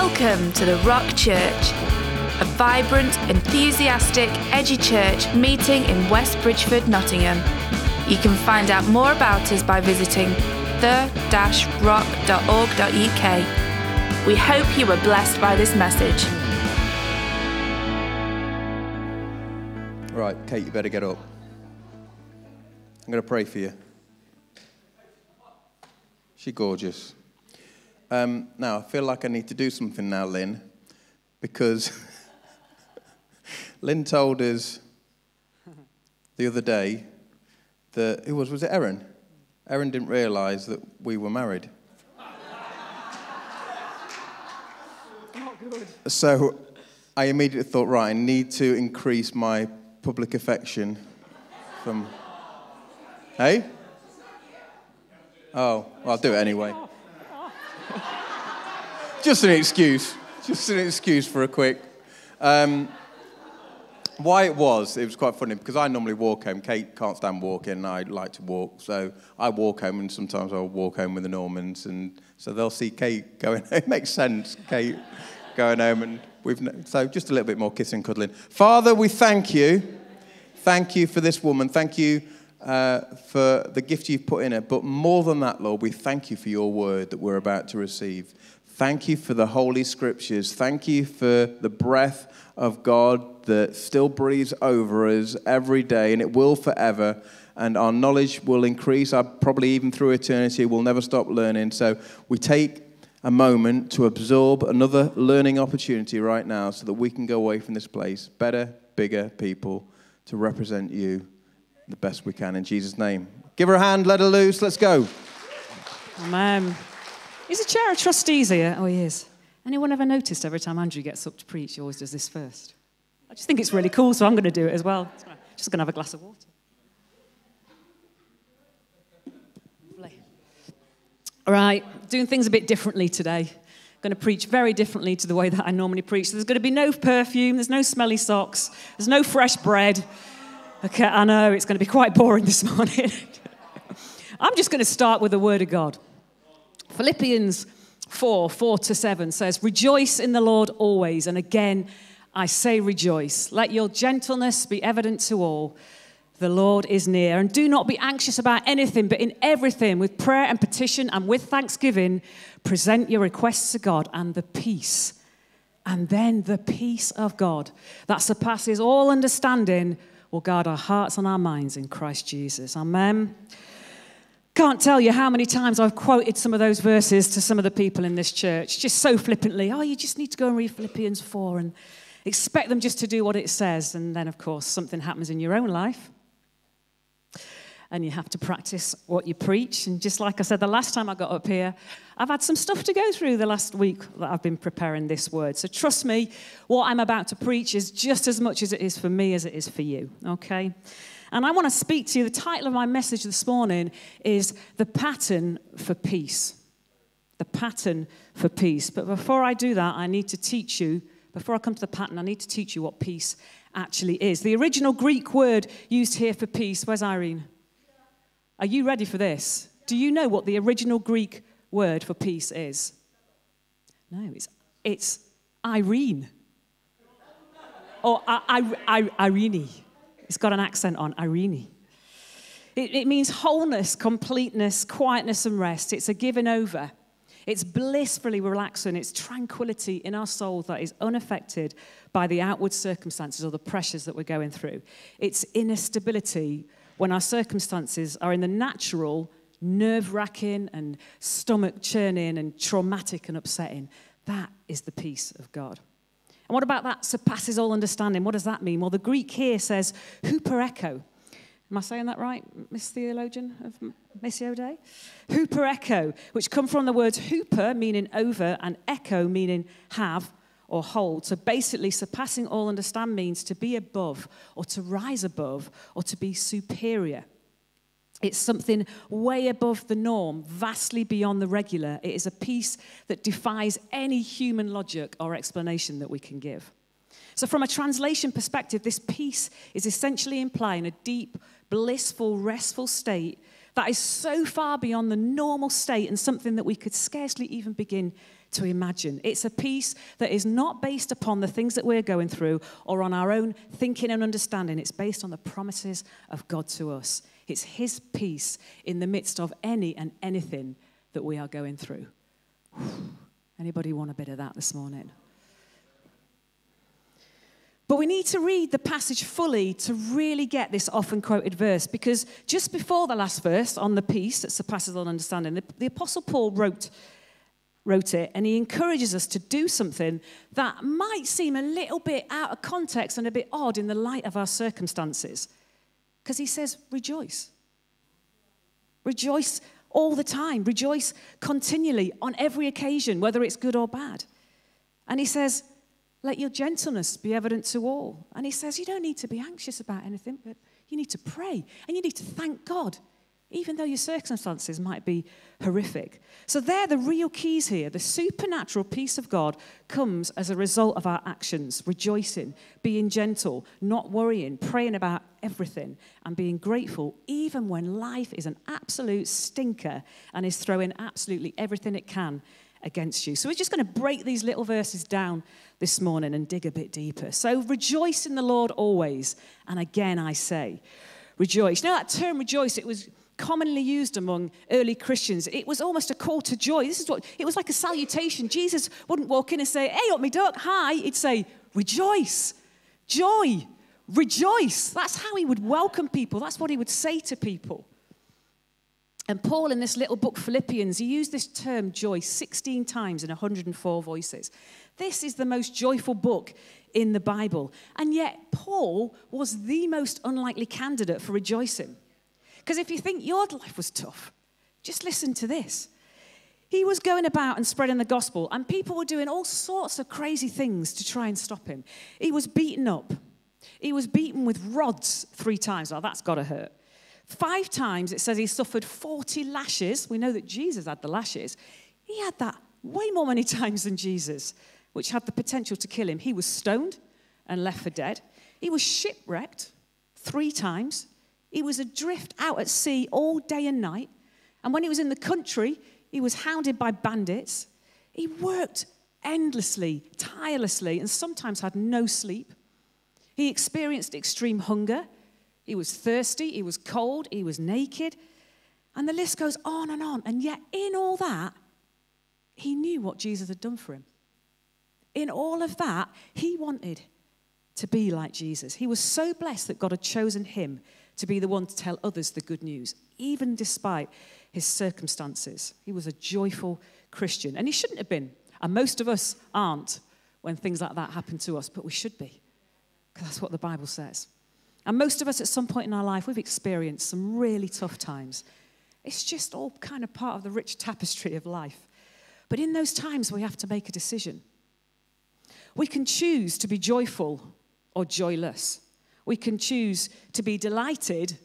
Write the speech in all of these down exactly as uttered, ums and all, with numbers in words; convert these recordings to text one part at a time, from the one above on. Welcome to The Rock Church, a vibrant, enthusiastic, edgy church meeting in West Bridgeford, Nottingham. You can find out more about us by visiting the rock dot org dot U K. We hope you were blessed by this message. All right, Kate, you better get up. I'm going to pray for you. She's gorgeous. Um, now, I feel like I need to do something now, Lynn, because Lynn told us the other day that, who was, was it Erin? Erin didn't realise that we were married. Not good. So I immediately thought, right, I need to increase my public affection from, hey? Oh, well, I'll do it anyway. Just an excuse. Just an excuse for a quick. Um, why it was, it was quite funny, because I normally walk home. Kate can't stand walking, and I like to walk. So I walk home, and sometimes I'll walk home with the Normans. And so they'll see Kate going home. It makes sense, Kate going home. and we've So just a little bit more kissing, cuddling. Father, we thank you. Thank you for this woman. Thank you uh, for the gift you've put in her. But more than that, Lord, we thank you for your word that we're about to receive. Thank you for the Holy Scriptures. Thank you for the breath of God that still breathes over us every day, and it will forever. And our knowledge will increase. I probably even through eternity, we'll never stop learning. So we take a moment to absorb another learning opportunity right now so that we can go away from this place better, bigger people to represent you the best we can in Jesus' name. Give her a hand, let her loose, let's go. Amen. Is the chair of trustees here? Oh, he is. Anyone ever noticed every time Andrew gets up to preach, he always does this first? I just think it's really cool, so I'm going to do it as well. Just going to have a glass of water. Lovely. All right, doing things a bit differently today. I'm going to preach very differently to the way that I normally preach. So there's going to be no perfume, there's no smelly socks, there's no fresh bread. Okay, I know, it's going to be quite boring this morning. I'm just going to start with the Word of God. Philippians four, four to seven says, "Rejoice in the Lord always, and again I say rejoice. Let your gentleness be evident to all. The Lord is near. And do not be anxious about anything, but in everything, with prayer and petition and with thanksgiving, present your requests to God, and the peace, and then the peace of God, that surpasses all understanding, will guard our hearts and our minds in Christ Jesus." Amen. Can't tell you how many times I've quoted some of those verses to some of the people in this church, just so flippantly. Oh, you just need to go and read Philippians four and expect them just to do what it says. And then, of course, something happens in your own life. And you have to practice what you preach. And just like I said, the last time I got up here, I've had some stuff to go through the last week that I've been preparing this word. So trust me, what I'm about to preach is just as much as it is for me as it is for you, okay? And I want to speak to you. The title of my message this morning is The Pattern for Peace. The Pattern for Peace. But before I do that, I need to teach you, before I come to the pattern, I need to teach you what peace actually is. The original Greek word used here for peace, where's Irene? Are you ready for this? Do you know what the original Greek word for peace is? No, it's, it's Irene. Or I, I, I, Irene. It's got an accent on, eirene. It, it means wholeness, completeness, quietness and rest. It's a giving over. It's blissfully relaxing. It's tranquility in our soul that is unaffected by the outward circumstances or the pressures that we're going through. It's inner stability when our circumstances are in the natural, nerve-wracking and stomach-churning and traumatic and upsetting. That is the peace of God. And what about that surpasses all understanding? What does that mean? Well, the Greek here says hooper echo. Am I saying that right, Miss Theologian of Missy O'Day? Hooper echo, which come from the words hooper, meaning over, and echo, meaning have or hold. So basically, surpassing all understand means to be above or to rise above or to be superior. It's something way above the norm, vastly beyond the regular. It is a peace that defies any human logic or explanation that we can give. So from a translation perspective, this peace is essentially implying a deep, blissful, restful state that is so far beyond the normal state and something that we could scarcely even begin to imagine. It's a peace that is not based upon the things that we're going through or on our own thinking and understanding. It's based on the promises of God to us. It's his peace in the midst of any and anything that we are going through. Anybody want a bit of that this morning? But we need to read the passage fully to really get this often quoted verse, because just before the last verse on the peace that surpasses all understanding, the, the Apostle Paul wrote, wrote it, and he encourages us to do something that might seem a little bit out of context and a bit odd in the light of our circumstances, because he says, rejoice. Rejoice all the time. Rejoice continually on every occasion, whether it's good or bad. And he says, let your gentleness be evident to all. And he says, you don't need to be anxious about anything, but you need to pray and you need to thank God, even though your circumstances might be horrific. So they're the real keys here. The supernatural peace of God comes as a result of our actions, rejoicing, being gentle, not worrying, praying about everything, and being grateful, even when life is an absolute stinker and is throwing absolutely everything it can against you. So we're just going to break these little verses down this morning and dig a bit deeper. So rejoice in the Lord always. And again, I say, rejoice. You know, that term rejoice, it was commonly used among early Christians. It was almost a call to joy. This is what, it was like a salutation. Jesus wouldn't walk in and say, hey, up me duck, hi. He'd say, rejoice, joy, rejoice. That's how he would welcome people. That's what he would say to people. And Paul, in this little book, Philippians, he used this term joy sixteen times in one hundred and four voices. This is the most joyful book in the Bible. And yet, Paul was the most unlikely candidate for rejoicing. Because if you think your life was tough, just listen to this. He was going about and spreading the gospel, and people were doing all sorts of crazy things to try and stop him. He was beaten up. He was beaten with rods three times. Oh, that's got to hurt. Five times it says he suffered forty lashes. We know that Jesus had the lashes. He had that way more many times than Jesus, which had the potential to kill him. He was stoned and left for dead. He was shipwrecked three times. He was adrift out at sea all day and night. And when he was in the country, he was hounded by bandits. He worked endlessly, tirelessly, and sometimes had no sleep. He experienced extreme hunger. He was thirsty, he was cold, he was naked. And the list goes on and on. And yet in all that, he knew what Jesus had done for him. In all of that, he wanted to be like Jesus. He was so blessed that God had chosen him to be the one to tell others the good news, even despite his circumstances. He was a joyful Christian. And he shouldn't have been. And most of us aren't when things like that happen to us. But we should be. Because that's what the Bible says. And most of us at some point in our life, we've experienced some really tough times. It's just all kind of part of the rich tapestry of life. But in those times, we have to make a decision. We can choose to be joyful or joyless. We can choose to be delighted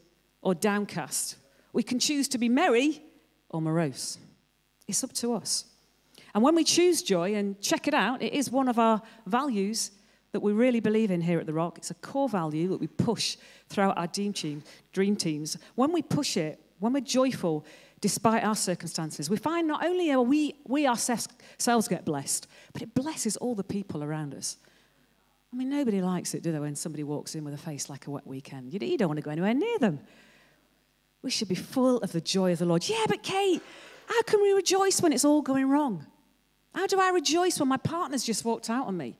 or downcast. We can choose to be merry or morose. It's up to us. And when we choose joy, and check it out, it is one of our values that we really believe in here at The Rock. It's a core value that we push throughout our dream team, dream teams. When we push it, when we're joyful, despite our circumstances, we find not only are we, we ourselves get blessed, but it blesses all the people around us. I mean, nobody likes it, do they, when somebody walks in with a face like a wet weekend? You, you don't want to go anywhere near them. We should be full of the joy of the Lord. Yeah, but Kate, how can we rejoice when it's all going wrong? How do I rejoice when my partner's just walked out on me?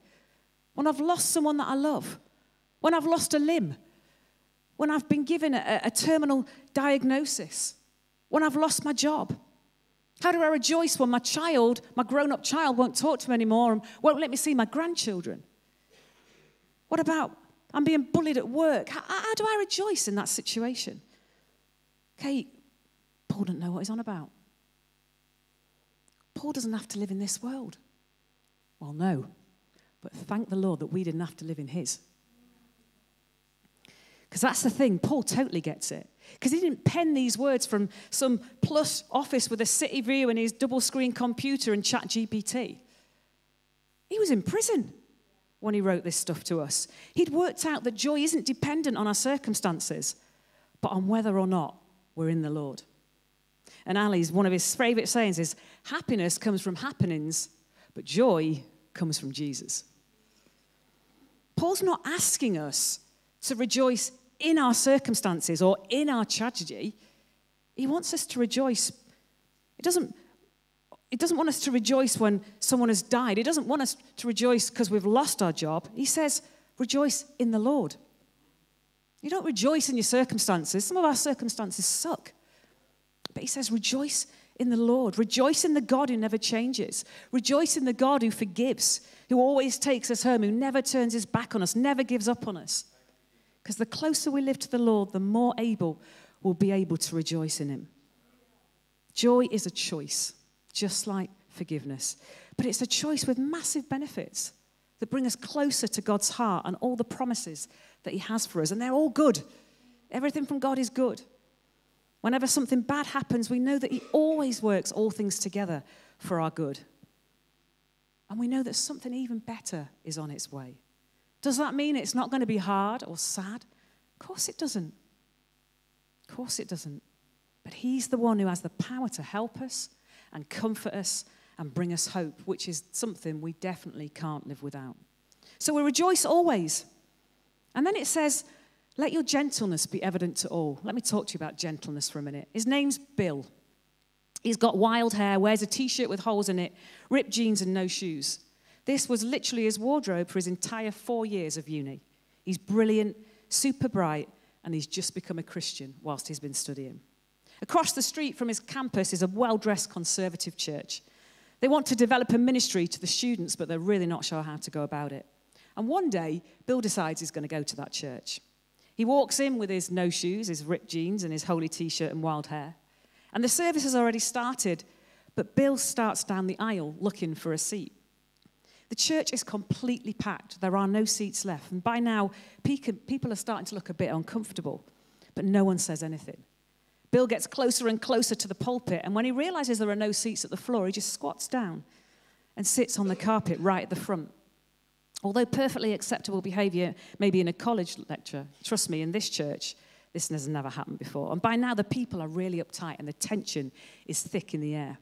When I've lost someone that I love, when I've lost a limb, when I've been given a, a terminal diagnosis, when I've lost my job. How do I rejoice when my child, my grown-up child, won't talk to me anymore and won't let me see my grandchildren? What about I'm being bullied at work? How, how do I rejoice in that situation? Kate, Paul doesn't know what he's on about. Paul doesn't have to live in this world. Well, no. But thank the Lord that we didn't have to live in his. Because that's the thing, Paul totally gets it. Because he didn't pen these words from some plus office with a city view and his double-screen computer and Chat G P T. He was in prison when he wrote this stuff to us. He'd worked out that joy isn't dependent on our circumstances, but on whether or not we're in the Lord. And Ali's, one of his favorite sayings is, happiness comes from happenings, but joy comes from Jesus. Paul's not asking us to rejoice in our circumstances or in our tragedy. He wants us to rejoice. It doesn't, it doesn't want us to rejoice when someone has died. It doesn't want us to rejoice because we've lost our job. He says, rejoice in the Lord. You don't rejoice in your circumstances. Some of our circumstances suck. But he says, rejoice in the Lord. Rejoice in the God who never changes. Rejoice in the God who forgives, who always takes us home, who never turns his back on us, never gives up on us. Because the closer we live to the Lord, the more able we'll be able to rejoice in him. Joy is a choice, just like forgiveness. But it's a choice with massive benefits that bring us closer to God's heart and all the promises that he has for us. And they're all good. Everything from God is good. Whenever something bad happens, we know that he always works all things together for our good. And we know that something even better is on its way. Does that mean it's not going to be hard or sad? Of course it doesn't. Of course it doesn't. But he's the one who has the power to help us and comfort us and bring us hope, which is something we definitely can't live without. So we rejoice always. And then it says, let your gentleness be evident to all. Let me talk to you about gentleness for a minute. His name's Bill. He's got wild hair, wears a T-shirt with holes in it, ripped jeans and no shoes. This was literally his wardrobe for his entire four years of uni. He's brilliant, super bright, and he's just become a Christian whilst he's been studying. Across the street from his campus is a well-dressed conservative church. They want to develop a ministry to the students, but they're really not sure how to go about it. And one day, Bill decides he's going to go to that church. He walks in with his no shoes, his ripped jeans, and his holy T-shirt and wild hair. And the service has already started, but Bill starts down the aisle looking for a seat. The church is completely packed. There are no seats left. And by now, people are starting to look a bit uncomfortable, but no one says anything. Bill gets closer and closer to the pulpit, and when he realizes there are no seats at the floor, he just squats down and sits on the carpet right at the front. Although perfectly acceptable behavior, maybe in a college lecture, trust me, in this church, this has never happened before. And by now, the people are really uptight and the tension is thick in the air.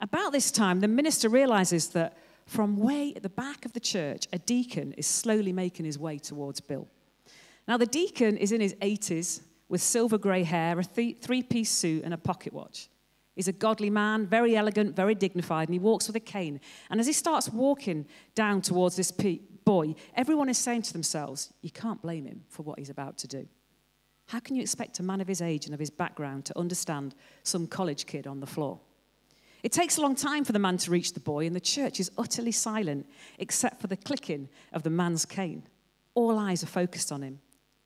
About this time, the minister realizes that from way at the back of the church, a deacon is slowly making his way towards Bill. Now, the deacon is in his eighties with silver gray hair, a th- three-piece suit and a pocket watch. He's a godly man, very elegant, very dignified, and he walks with a cane. And as he starts walking down towards this pe- boy, everyone is saying to themselves, you can't blame him for what he's about to do. How can you expect a man of his age and of his background to understand some college kid on the floor? It takes a long time for the man to reach the boy, and the church is utterly silent, except for the clicking of the man's cane. All eyes are focused on him.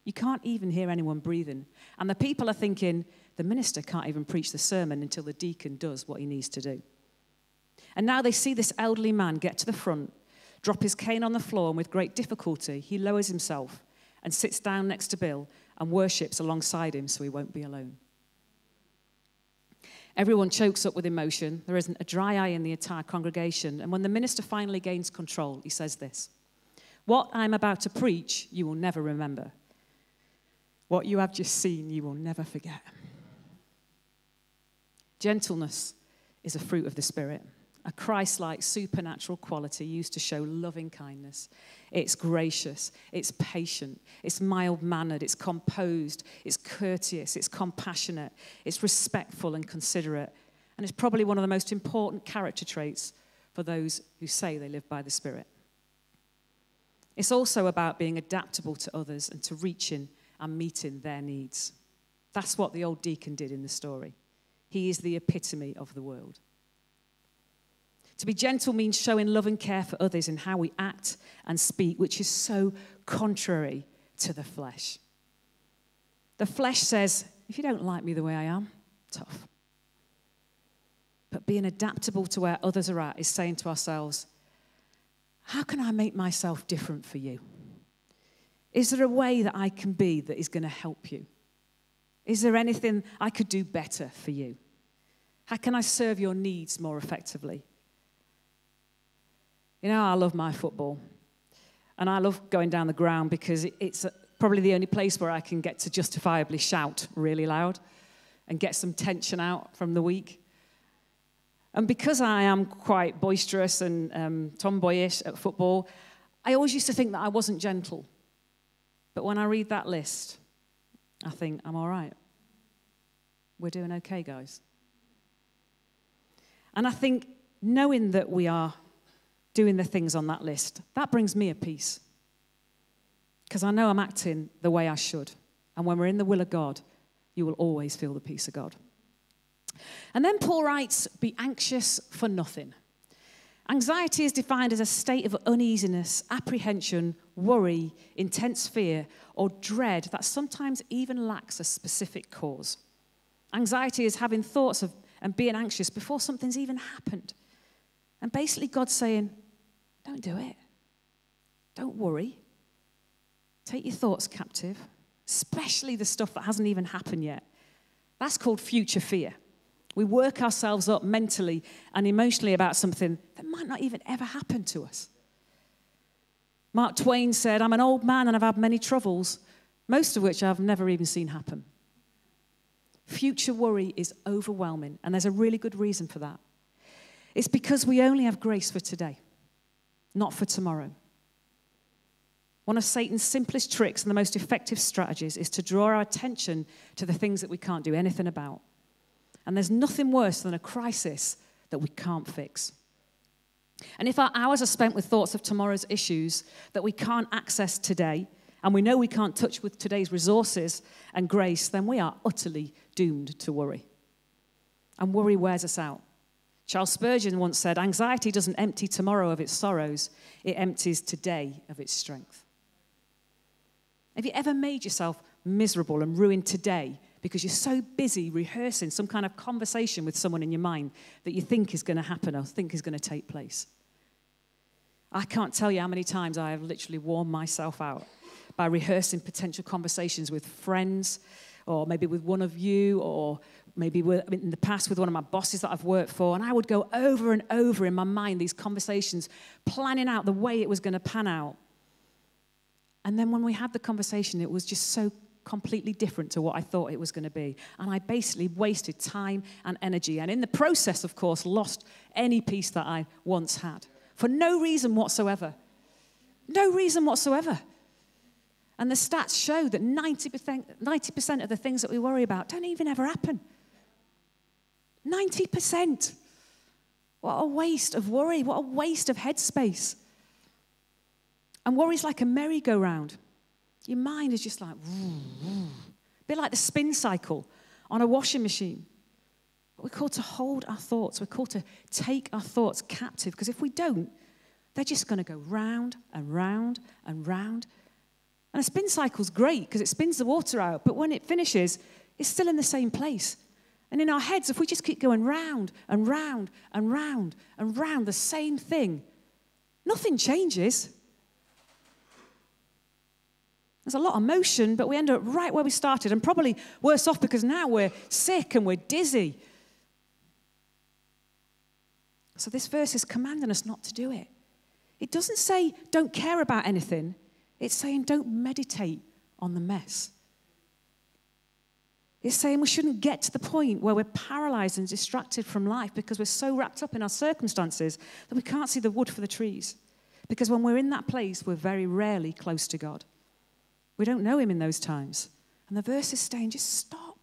You can't even hear anyone breathing. And the people are thinking, the minister can't even preach the sermon until the deacon does what he needs to do. And now they see this elderly man get to the front, drop his cane on the floor, and with great difficulty, he lowers himself and sits down next to Bill and worships alongside him so he won't be alone. Everyone chokes up with emotion. There isn't a dry eye in the entire congregation. And when the minister finally gains control, he says this, what I'm about to preach, you will never remember. What you have just seen, you will never forget. Gentleness is a fruit of the Spirit, a Christ-like supernatural quality used to show loving kindness. It's gracious, it's patient, it's mild-mannered, it's composed, it's courteous, it's compassionate, it's respectful and considerate. And it's probably one of the most important character traits for those who say they live by the Spirit. It's also about being adaptable to others and to reaching and meeting their needs. That's what the old deacon did in the story. He is the epitome of the world. To be gentle means showing love and care for others in how we act and speak, which is so contrary to the flesh. The flesh says, if you don't like me the way I am, tough. But being adaptable to where others are at is saying to ourselves, how can I make myself different for you? Is there a way that I can be that is going to help you? Is there anything I could do better for you? How can I serve your needs more effectively? You know, I love my football. And I love going down the ground because it's probably the only place where I can get to justifiably shout really loud. and get some tension out from the week. And because I am quite boisterous and um, tomboyish at football, I always used to think that I wasn't gentle. But when I read that list, I think, I'm all right. We're doing okay, guys. And I think knowing that we are doing the things on that list, that brings me a peace. Because I know I'm acting the way I should. And when we're in the will of God, you will always feel the peace of God. And then Paul writes, be anxious for nothing. Anxiety is defined as a state of uneasiness, apprehension, worry, intense fear, or dread that sometimes even lacks a specific cause. Anxiety is having thoughts of and being anxious before something's even happened. And basically God's saying, don't do it. Don't worry. Take your thoughts captive, especially the stuff that hasn't even happened yet. That's called future fear. We work ourselves up mentally and emotionally about something that might not even ever happen to us. Mark Twain said, I'm an old man and I've had many troubles, most of which I've never even seen happen. Future worry is overwhelming, and there's a really good reason for that. It's because we only have grace for today, not for tomorrow. One of Satan's simplest tricks and the most effective strategies is to draw our attention to the things that we can't do anything about. And there's nothing worse than a crisis that we can't fix. And if our hours are spent with thoughts of tomorrow's issues that we can't access today, and we know we can't touch with today's resources and grace, then we are utterly doomed to worry. And worry wears us out. Charles Spurgeon once said, anxiety doesn't empty tomorrow of its sorrows, it empties today of its strength. Have you ever made yourself miserable and ruined today because you're so busy rehearsing some kind of conversation with someone in your mind that you think is going to happen or think is going to take place? I can't tell you how many times I have literally worn myself out by rehearsing potential conversations with friends, or maybe with one of you, or maybe with, I mean, in the past with one of my bosses that I've worked for, and I would go over and over in my mind these conversations, planning out the way it was going to pan out. And then when we had the conversation, it was just so completely different to what I thought it was going to be. And I basically wasted time and energy, and in the process, of course, lost any peace that I once had, for no reason whatsoever. No reason whatsoever. And the stats show that ninety percent, ninety percent of the things that we worry about don't even ever happen. ninety percent. What a waste of worry. What a waste of headspace. And worry's like a merry-go-round. Your mind is just like, a bit like the spin cycle on a washing machine. But we're called to hold our thoughts. We're called to take our thoughts captive, because if we don't, they're just going to go round and round and round. And a spin cycle's great because it spins the water out, but when it finishes, it's still in the same place. And in our heads, if we just keep going round and round and round and round the same thing, nothing changes. There's a lot of motion, but we end up right where we started, and probably worse off because now we're sick and we're dizzy. So this verse is commanding us not to do it. It doesn't say don't care about anything. It's saying don't meditate on the mess. It's saying we shouldn't get to the point where we're paralyzed and distracted from life because we're so wrapped up in our circumstances that we can't see the wood for the trees. Because when we're in that place, we're very rarely close to God. We don't know him in those times. And the verse is saying just stop.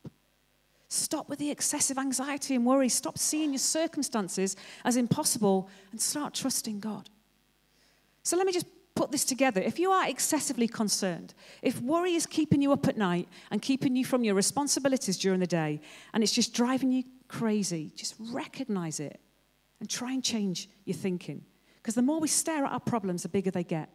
Stop with the excessive anxiety and worry. Stop seeing your circumstances as impossible and start trusting God. So let me just put this together. If you are excessively concerned, if worry is keeping you up at night and keeping you from your responsibilities during the day, and it's just driving you crazy, just recognize it and try and change your thinking. Because the more we stare at our problems, the bigger they get.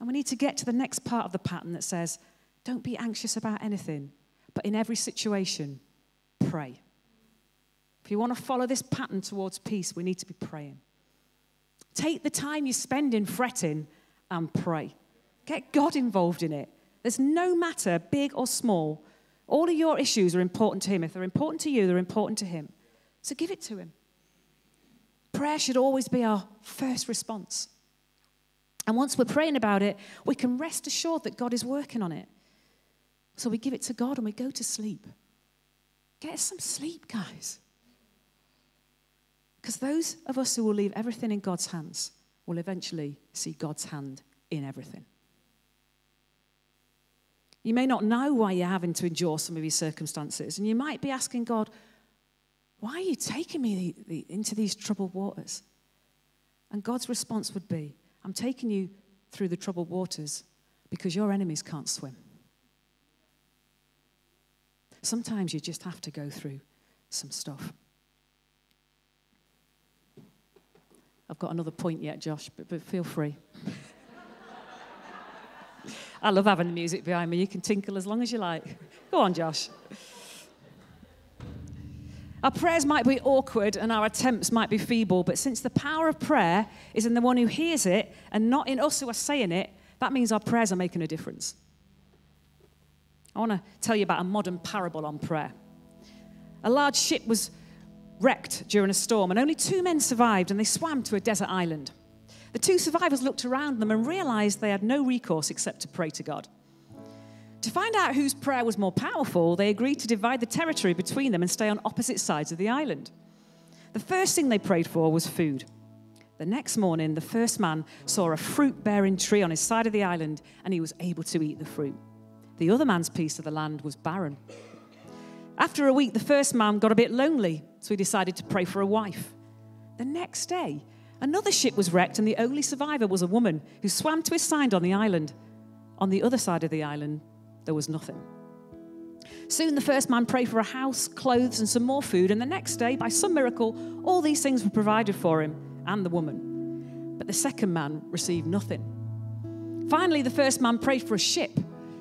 And we need to get to the next part of the pattern that says, don't be anxious about anything, but in every situation, pray. If you want to follow this pattern towards peace, we need to be praying. Take the time you spend in fretting and pray. Get God involved in it. There's no matter, big or small. All of your issues are important to him. If they're important to you, they're important to him. So give it to him. Prayer should always be our first response. And once we're praying about it, we can rest assured that God is working on it. So we give it to God and we go to sleep. Get some sleep, guys. Because those of us who will leave everything in God's hands will eventually see God's hand in everything. You may not know why you're having to endure some of these circumstances, and you might be asking God, why are you taking me the, the, into these troubled waters? And God's response would be, I'm taking you through the troubled waters because your enemies can't swim. Sometimes you just have to go through some stuff. I've got another point yet, Josh, but, but feel free. I love having the music behind me. You can tinkle as long as you like. Go on, Josh. Our prayers might be awkward and our attempts might be feeble, but since the power of prayer is in the one who hears it and not in us who are saying it, that means our prayers are making a difference. I want to tell you about a modern parable on prayer. A large ship was wrecked during a storm, and only two men survived, and they swam to a desert island. The two survivors looked around them and realized they had no recourse except to pray to God. To find out whose prayer was more powerful, they agreed to divide the territory between them and stay on opposite sides of the island. The first thing they prayed for was food. The next morning, the first man saw a fruit-bearing tree on his side of the island, and he was able to eat the fruit. The other man's piece of the land was barren. After a week, the first man got a bit lonely, so he decided to pray for a wife. The next day, another ship was wrecked, and the only survivor was a woman who swam to his side on the island. On the other side of the island, there was nothing. Soon, the first man prayed for a house, clothes, and some more food, and the next day, by some miracle, all these things were provided for him and the woman. But the second man received nothing. Finally, the first man prayed for a ship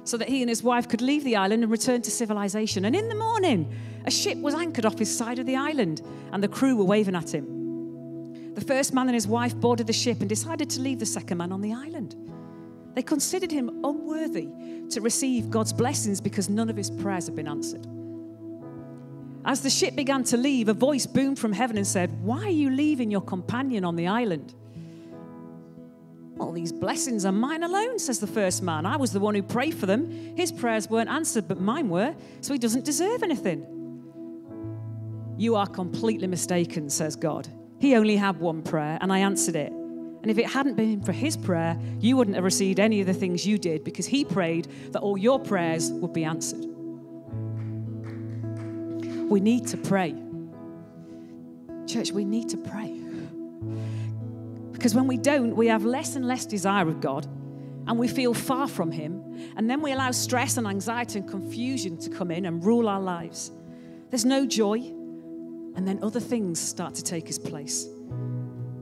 so that he and his wife could leave the island and return to civilization. And in the morning, a ship was anchored off his side of the island, and the crew were waving at him. The first man and his wife boarded the ship and decided to leave the second man on the island. They considered him unworthy to receive God's blessings because none of his prayers had been answered. As the ship began to leave, a voice boomed from heaven and said, "Why are you leaving your companion on the island?" "Well, these blessings are mine alone," says the first man. "I was the one who prayed for them. His prayers weren't answered, but mine were, so he doesn't deserve anything." "You are completely mistaken," says God. "He only had one prayer, and I answered it. And if it hadn't been for his prayer, you wouldn't have received any of the things you did, because he prayed that all your prayers would be answered." We need to pray. Church, we need to pray. Because when we don't, we have less and less desire of God, and we feel far from him, and then we allow stress and anxiety and confusion to come in and rule our lives. There's no joy. And then other things start to take his place.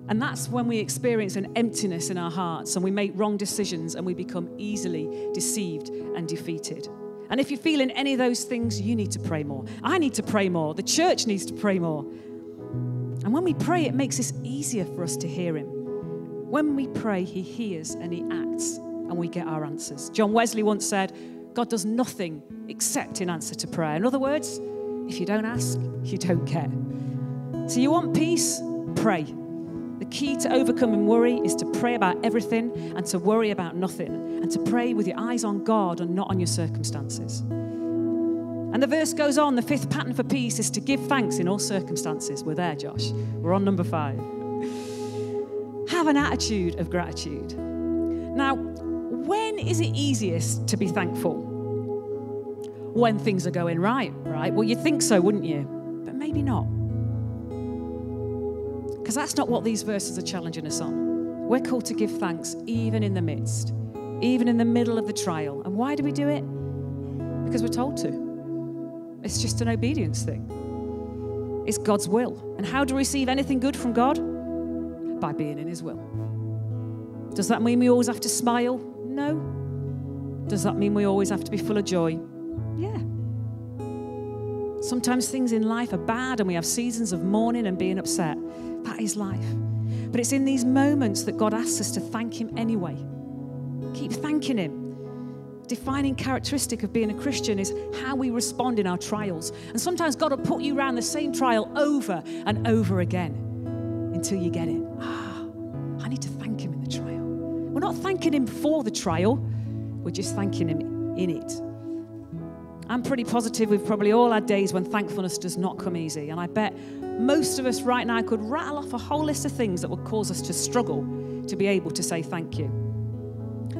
And that's when we experience an emptiness in our hearts, and we make wrong decisions, and we become easily deceived and defeated. And if you're feeling any of those things, you need to pray more. I need to pray more. The church needs to pray more. And when we pray, it makes it easier for us to hear him. When we pray, he hears and he acts, and we get our answers. John Wesley once said, "God does nothing except in answer to prayer." In other words, if you don't ask, you don't get. So you want peace? Pray. The key to overcoming worry is to pray about everything and to worry about nothing, and to pray with your eyes on God and not on your circumstances. And the verse goes on, the fifth pattern for peace is to give thanks in all circumstances. We're there, Josh. We're on number five. Have an attitude of gratitude. Now, when is it easiest to be thankful? When things are going right, right? Well, you'd think so, wouldn't you? But maybe not. Because that's not what these verses are challenging us on. We're called to give thanks even in the midst, even in the middle of the trial. And why do we do it? Because we're told to. It's just an obedience thing. It's God's will. And how do we receive anything good from God? By being in his will. Does that mean we always have to smile? No. Does that mean we always have to be full of joy? Yeah. Sometimes things in life are bad, and we have seasons of mourning and being upset. That is life. But it's in these moments that God asks us to thank him anyway. Keep thanking him. Defining characteristic of being a Christian is how we respond in our trials. And sometimes God will put you around the same trial over and over again until you get it. Ah, I need to thank him in the trial. We're not thanking him for the trial. We're just thanking him in it. I'm pretty positive we've probably all had days when thankfulness does not come easy. And I bet most of us right now could rattle off a whole list of things that would cause us to struggle to be able to say thank you.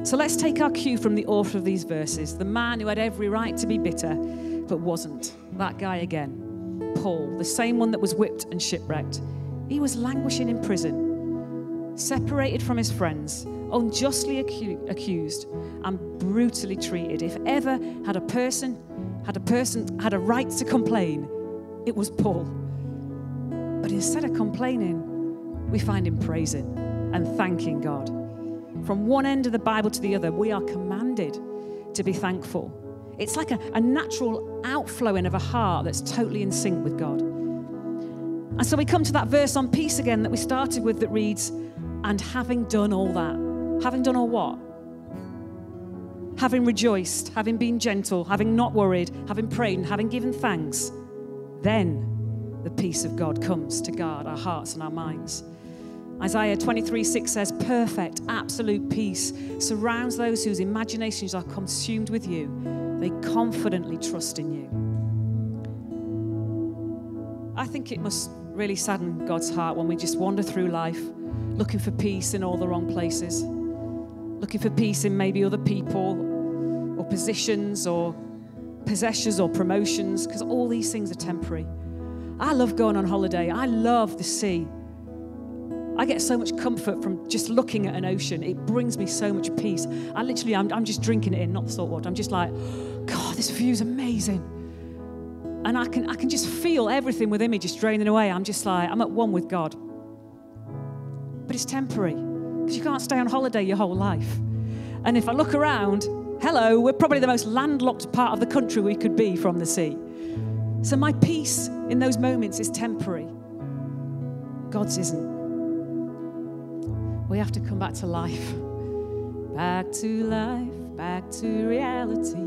So let's take our cue from the author of these verses, the man who had every right to be bitter but wasn't. That guy again, Paul, the same one that was whipped and shipwrecked. He was languishing in prison, separated from his friends, unjustly acu- accused and brutally treated. If ever had a person had a person had a right to complain, it was Paul. But instead of complaining, we find him praising and thanking God. From one end of the Bible to the other, we are commanded to be thankful. It's like a, a natural outflowing of a heart that's totally in sync with God. And so we come to that verse on peace again that we started with that reads, and having done all that, having done all what? Having rejoiced, having been gentle, having not worried, having prayed and having given thanks, then the peace of God comes to guard our hearts and our minds. Isaiah twenty-three six says, perfect, absolute peace surrounds those whose imaginations are consumed with you. They confidently trust in you. I think it must really sadden God's heart when we just wander through life looking for peace in all the wrong places, looking for peace in maybe other people or positions or possessions or promotions, because all these things are temporary. I love going on holiday. I love the sea. I get so much comfort from just looking at an ocean. It brings me so much peace. I literally, I'm, I'm just drinking it in, not the salt water. I'm just like, God, this view's amazing. And I can, I can just feel everything within me just draining away. I'm just like, I'm at one with God. But it's temporary, because you can't stay on holiday your whole life. And if I look around, hello, we're probably the most landlocked part of the country we could be from the sea. So my peace in those moments is temporary. God's isn't. We have to come back to life, back to life, back to reality.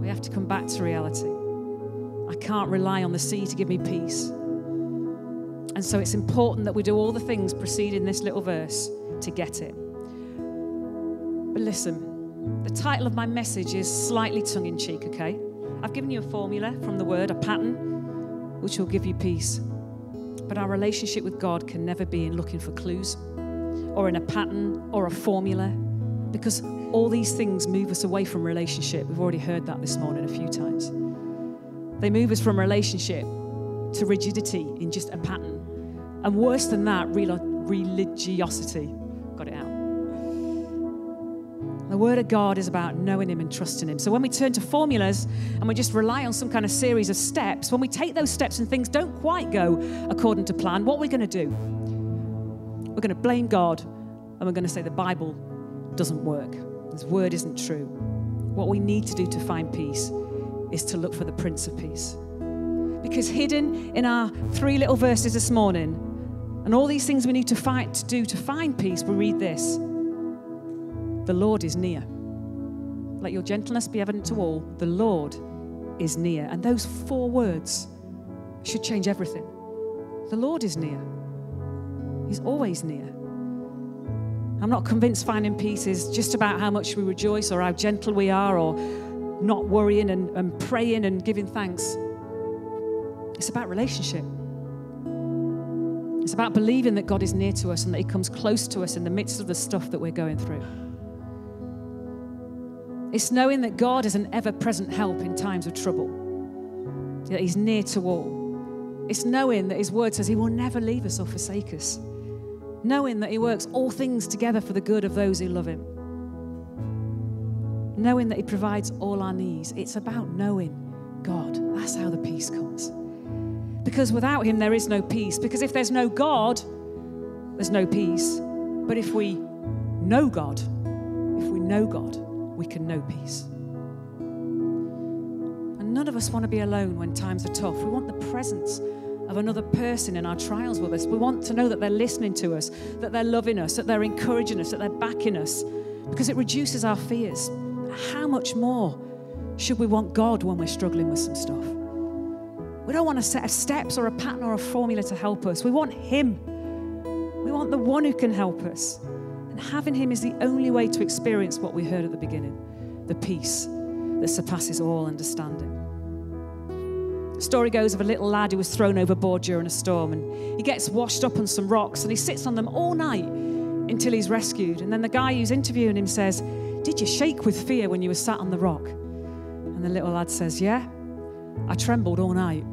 We have to come back to reality. I can't rely on the sea to give me peace. And so it's important that we do all the things preceding this little verse to get it. But listen, the title of my message is slightly tongue-in-cheek, okay? I've given you a formula from the word, a pattern, which will give you peace. But our relationship with God can never be in looking for clues or in a pattern or a formula, because all these things move us away from relationship. We've already heard that this morning a few times. They move us from relationship to rigidity in just a pattern. And worse than that, religiosity. Got it out. The Word of God is about knowing Him and trusting Him. So when we turn to formulas and we just rely on some kind of series of steps, when we take those steps and things don't quite go according to plan, what are we going to do? We're going to blame God and we're going to say the Bible doesn't work. His Word isn't true. What we need to do to find peace is to look for the Prince of Peace. Because hidden in our three little verses this morning and all these things we need to fight to do to find peace, we read this. The Lord is near. Let your gentleness be evident to all. The Lord is near. And those four words should change everything. The Lord is near. He's always near. I'm not convinced finding peace is just about how much we rejoice or how gentle we are or not worrying and, and praying and giving thanks. It's about relationship. It's about believing that God is near to us and that He comes close to us in the midst of the stuff that we're going through. It's knowing that God is an ever-present help in times of trouble, that He's near to all. It's knowing that His Word says He will never leave us or forsake us, knowing that He works all things together for the good of those who love Him, knowing that He provides all our needs. It's about knowing God. That's how the peace comes. Because without Him, there is no peace. Because if there's no God, there's no peace. But if we know God, if we know God, we can know peace. And none of us want to be alone when times are tough. We want the presence of another person in our trials with us. We want to know that they're listening to us, that they're loving us, that they're encouraging us, that they're backing us, because it reduces our fears. How much more should we want God when we're struggling with some stuff? We don't want a set of steps or a pattern or a formula to help us. We want Him. We want the one who can help us. And having Him is the only way to experience what we heard at the beginning, the peace that surpasses all understanding. The story goes of a little lad who was thrown overboard during a storm, and he gets washed up on some rocks and he sits on them all night until he's rescued. And then the guy who's interviewing him says, "Did you shake with fear when you were sat on the rock?" And the little lad says, "Yeah, I trembled all night,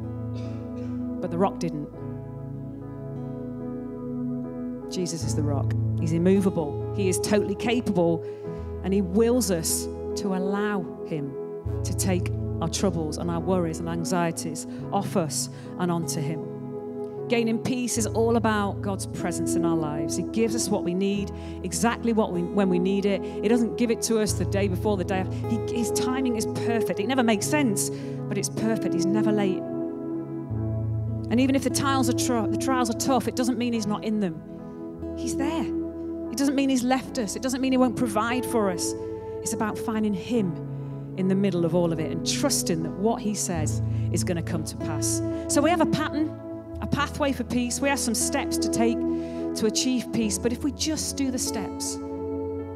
but the rock didn't." Jesus is the rock. He's immovable. He is totally capable, and he wills us to allow him to take our troubles and our worries and anxieties off us and onto him. Gaining peace is all about God's presence in our lives. He gives us what we need, exactly what we, when we need it. He doesn't give it to us the day before, the day after. He, his timing is perfect. It never makes sense, but it's perfect. He's never late. And even if the trials are, tr- the trials are tough, it doesn't mean he's not in them. He's there. It doesn't mean he's left us. It doesn't mean he won't provide for us. It's about finding him in the middle of all of it and trusting that what he says is going to come to pass. So we have a pattern, a pathway for peace. We have some steps to take to achieve peace, but if we just do the steps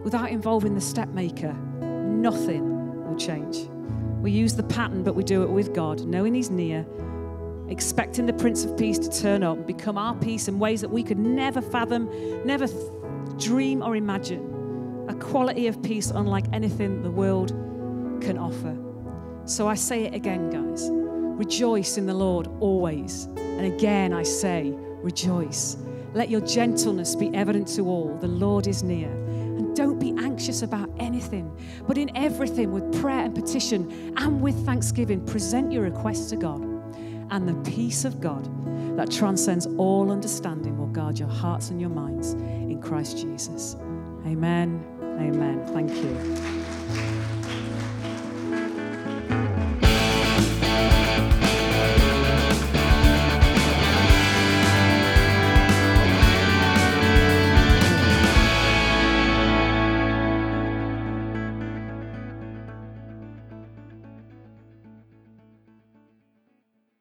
without involving the step maker, nothing will change. We use the pattern, but we do it with God, knowing he's near, expecting the Prince of Peace to turn up and become our peace in ways that we could never fathom, never th- dream or imagine. A quality of peace unlike anything the world can offer. So I say it again, guys. Rejoice in the Lord always. And again, I say, rejoice. Let your gentleness be evident to all. The Lord is near. And don't be anxious about anything, but in everything, with prayer and petition and with thanksgiving, present your requests to God. And the peace of God that transcends all understanding will guard your hearts and your minds in Christ Jesus. Amen. Amen. Thank you.